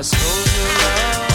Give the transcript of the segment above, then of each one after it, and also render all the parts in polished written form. my soldier love.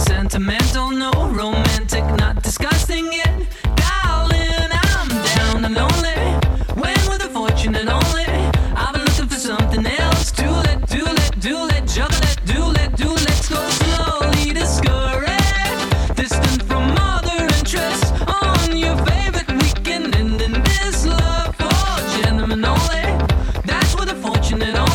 Sentimental, no romantic, not disgusting yet. Darling, I'm down and lonely. When with a fortune and only, I've been looking for something else. Do let, juggle it, do let's go slowly. Discouraged, distant from other interests. On your favorite weekend, ending this love for gentlemen only. That's with a fortune and only.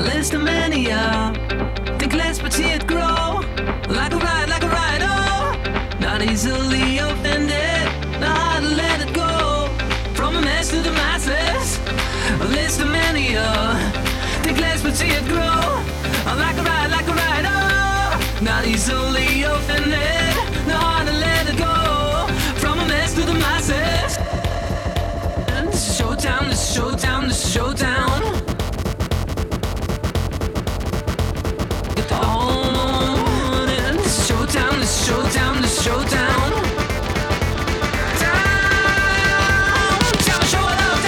Lisztomania, think less but see it grow. Like a ride, oh. Not easily offended, not let it go. From a mess to the masses. Lisztomania, think less but see it grow. Like a ride, oh. Not easily offended, not let it go. From a mess to the masses. And this is showtime, this is showtime, this is showtime. Showdown, the showdown. Time to show it off.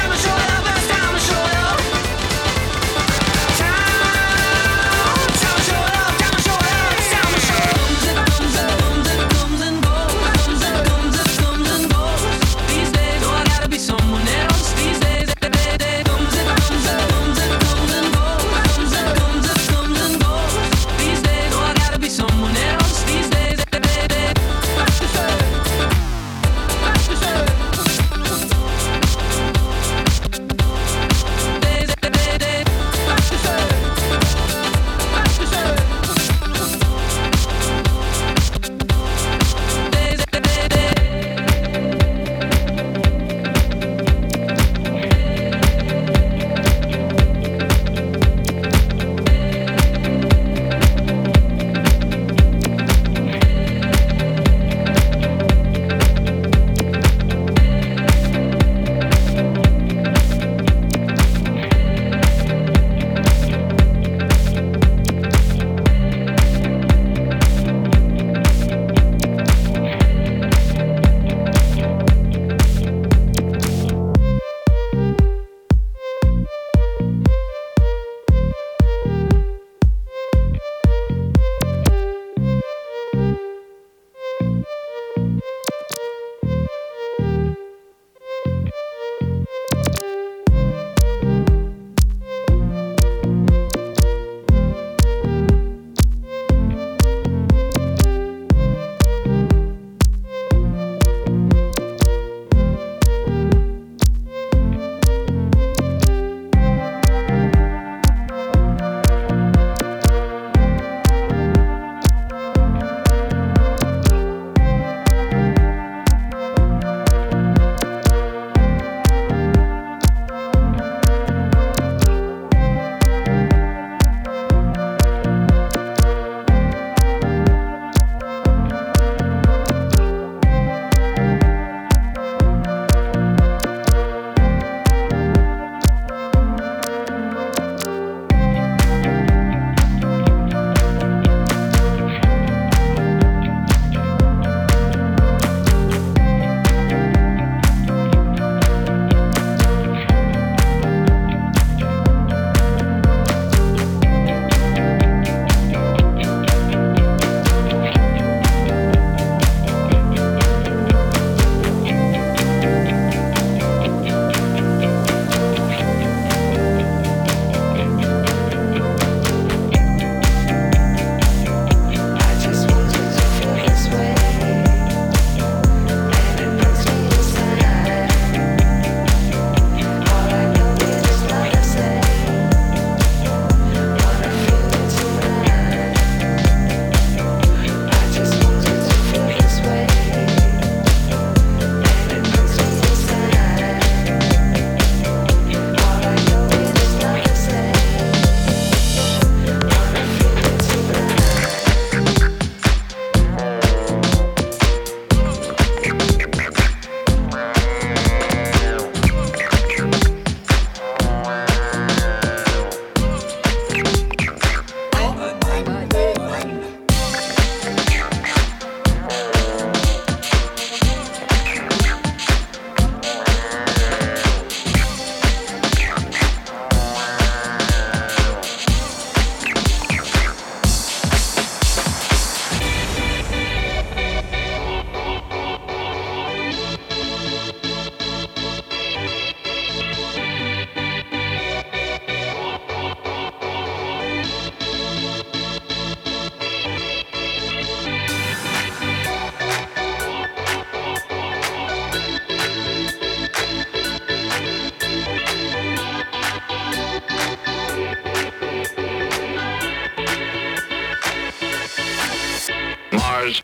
stars.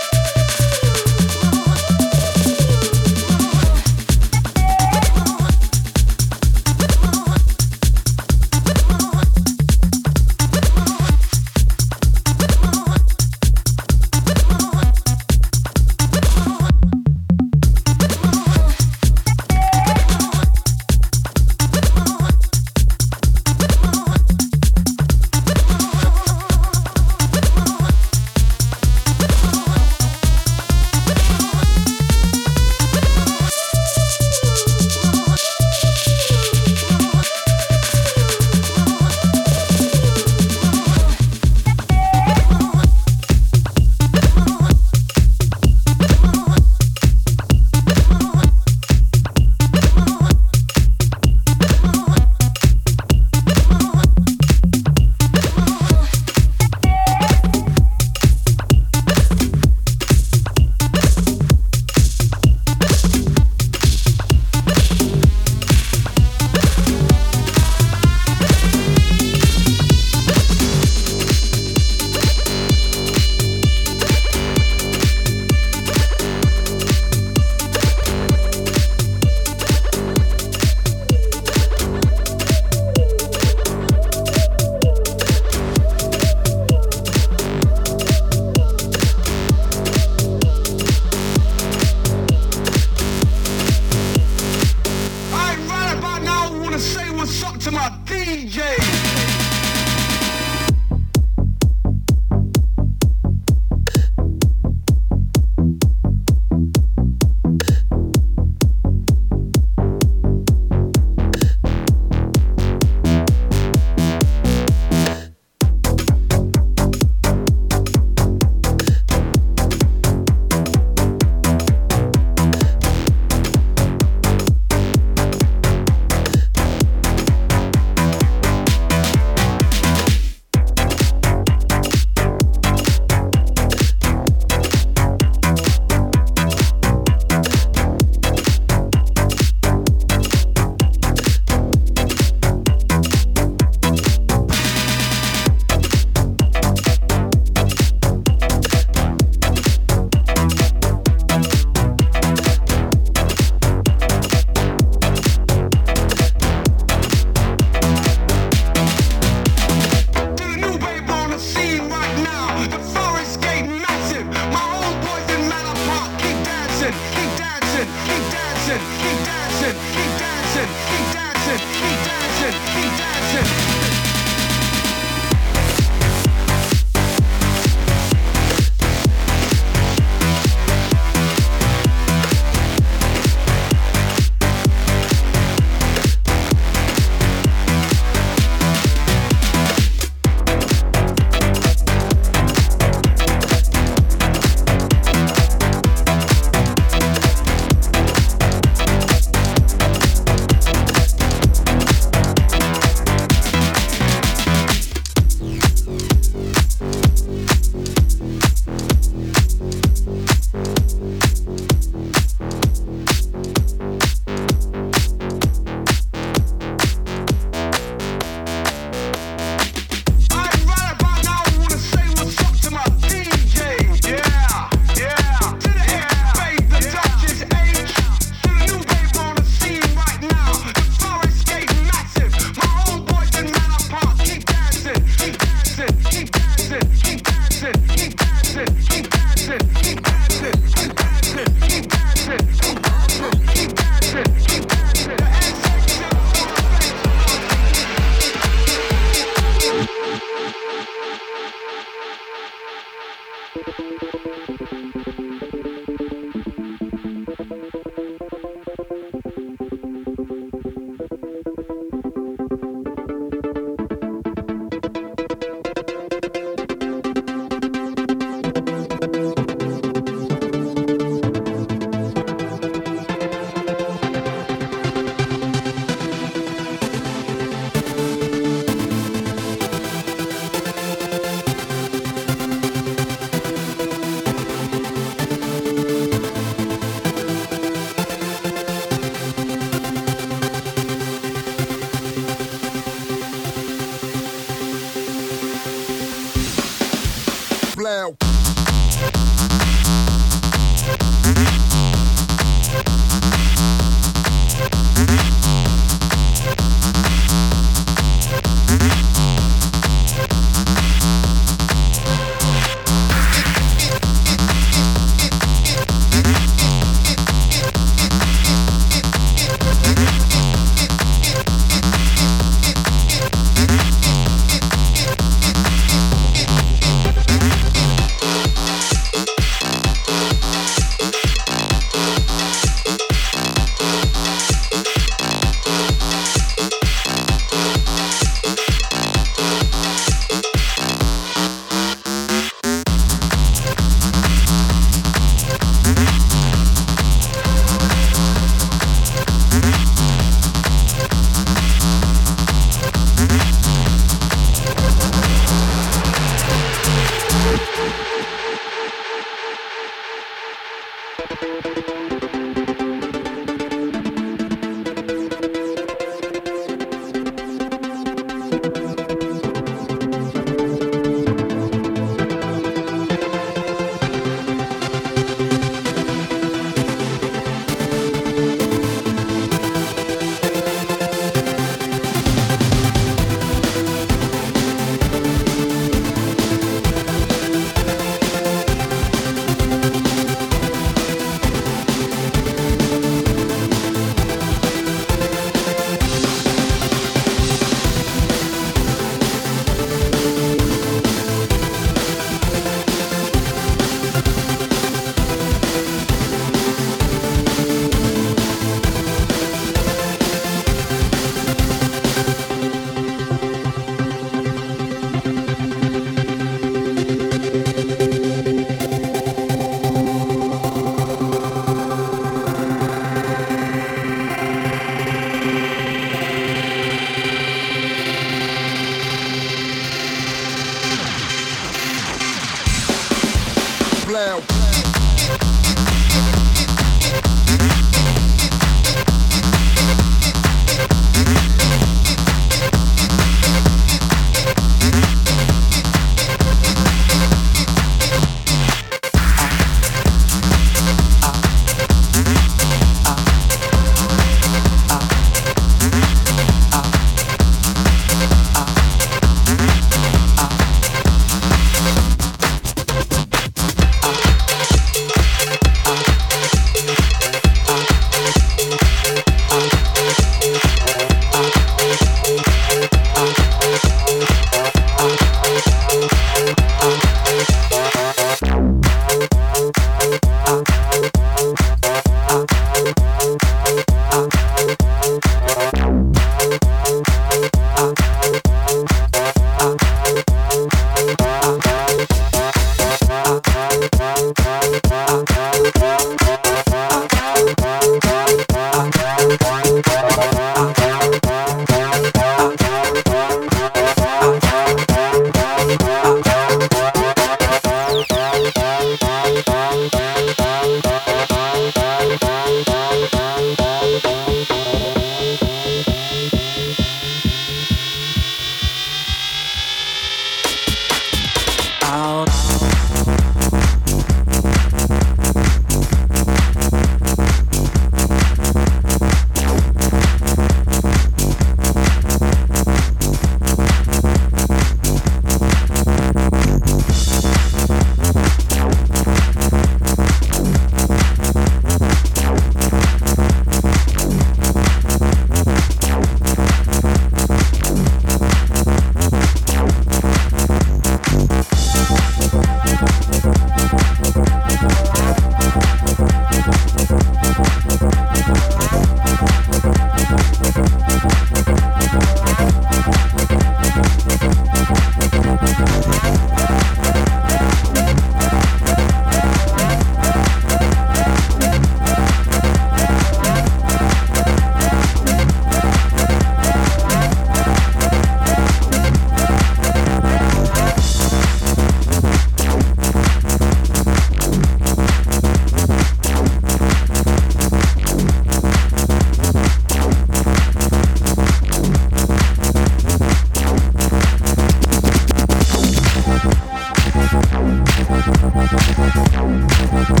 Jungle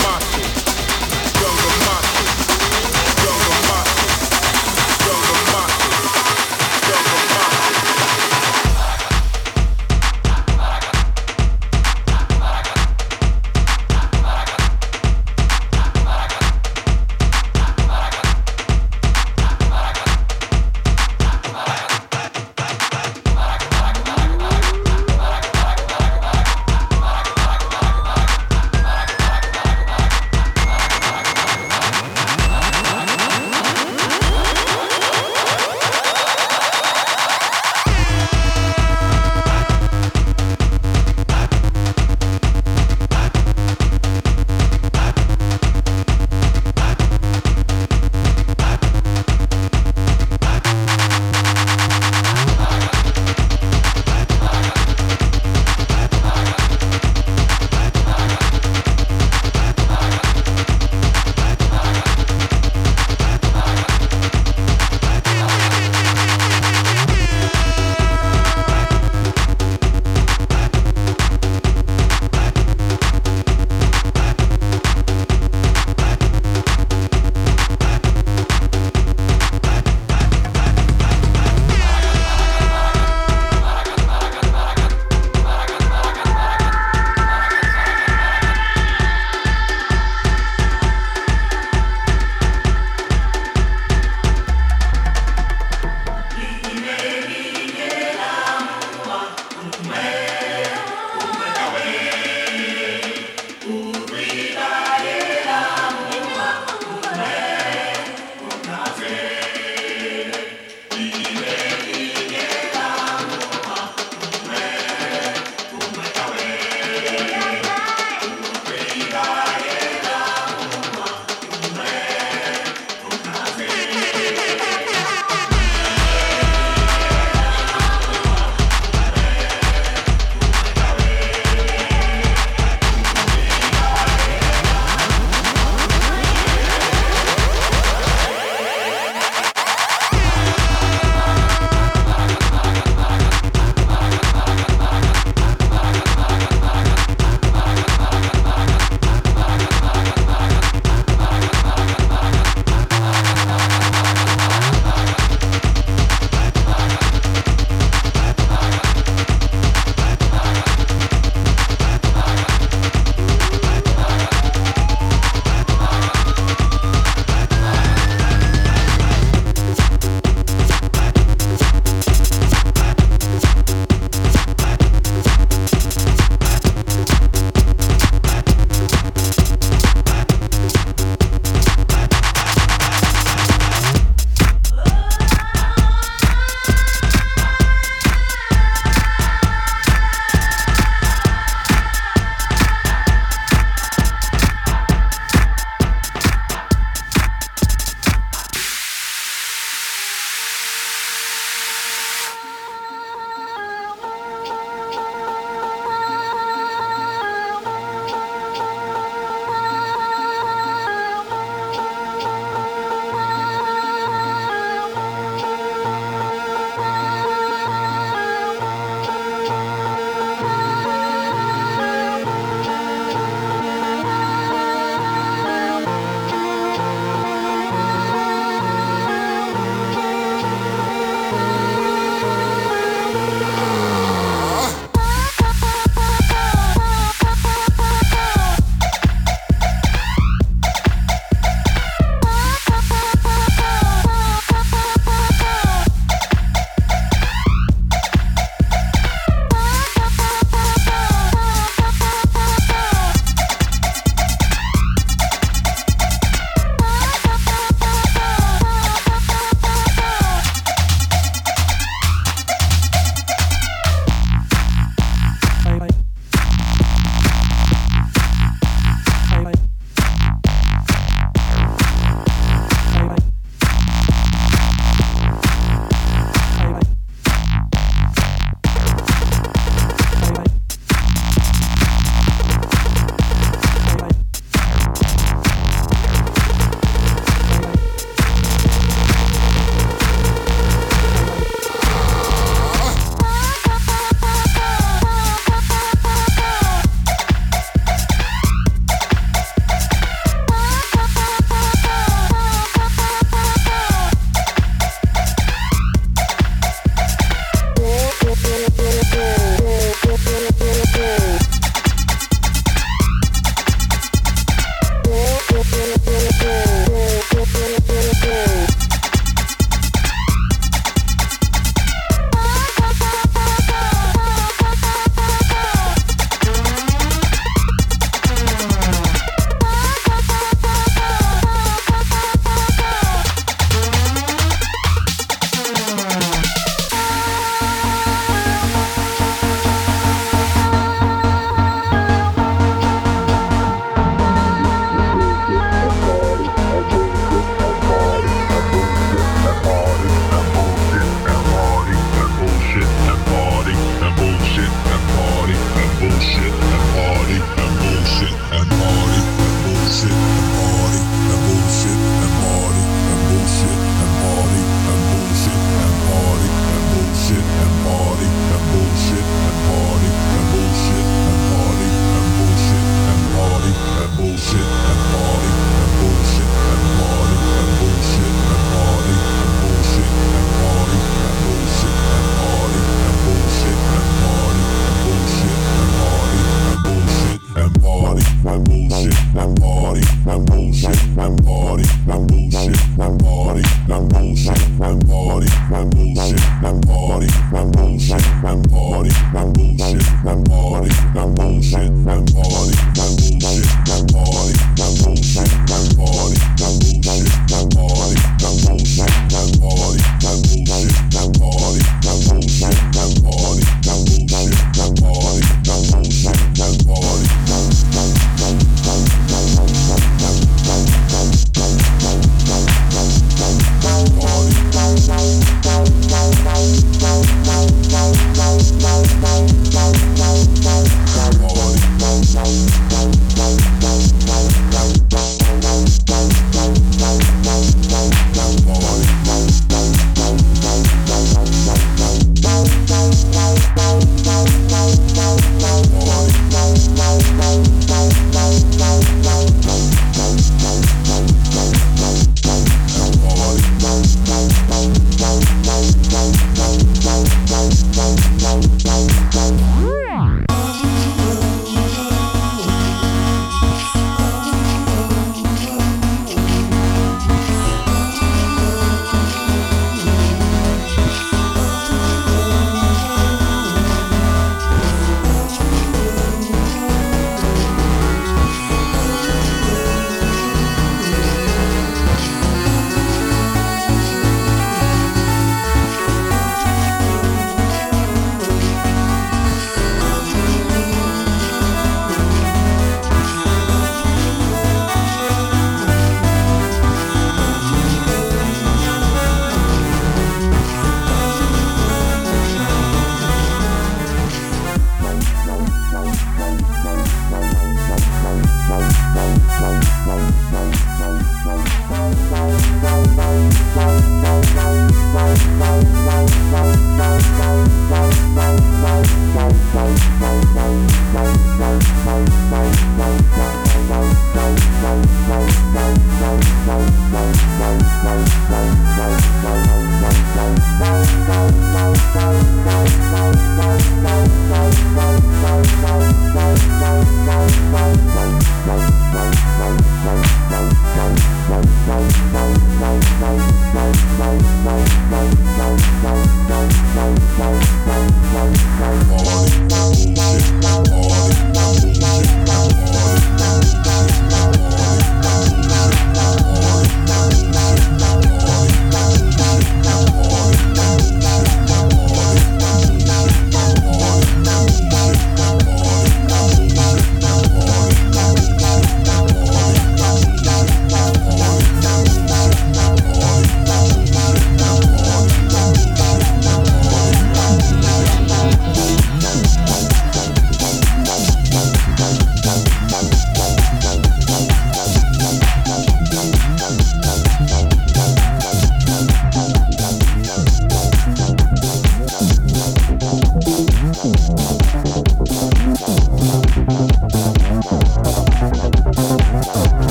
Massive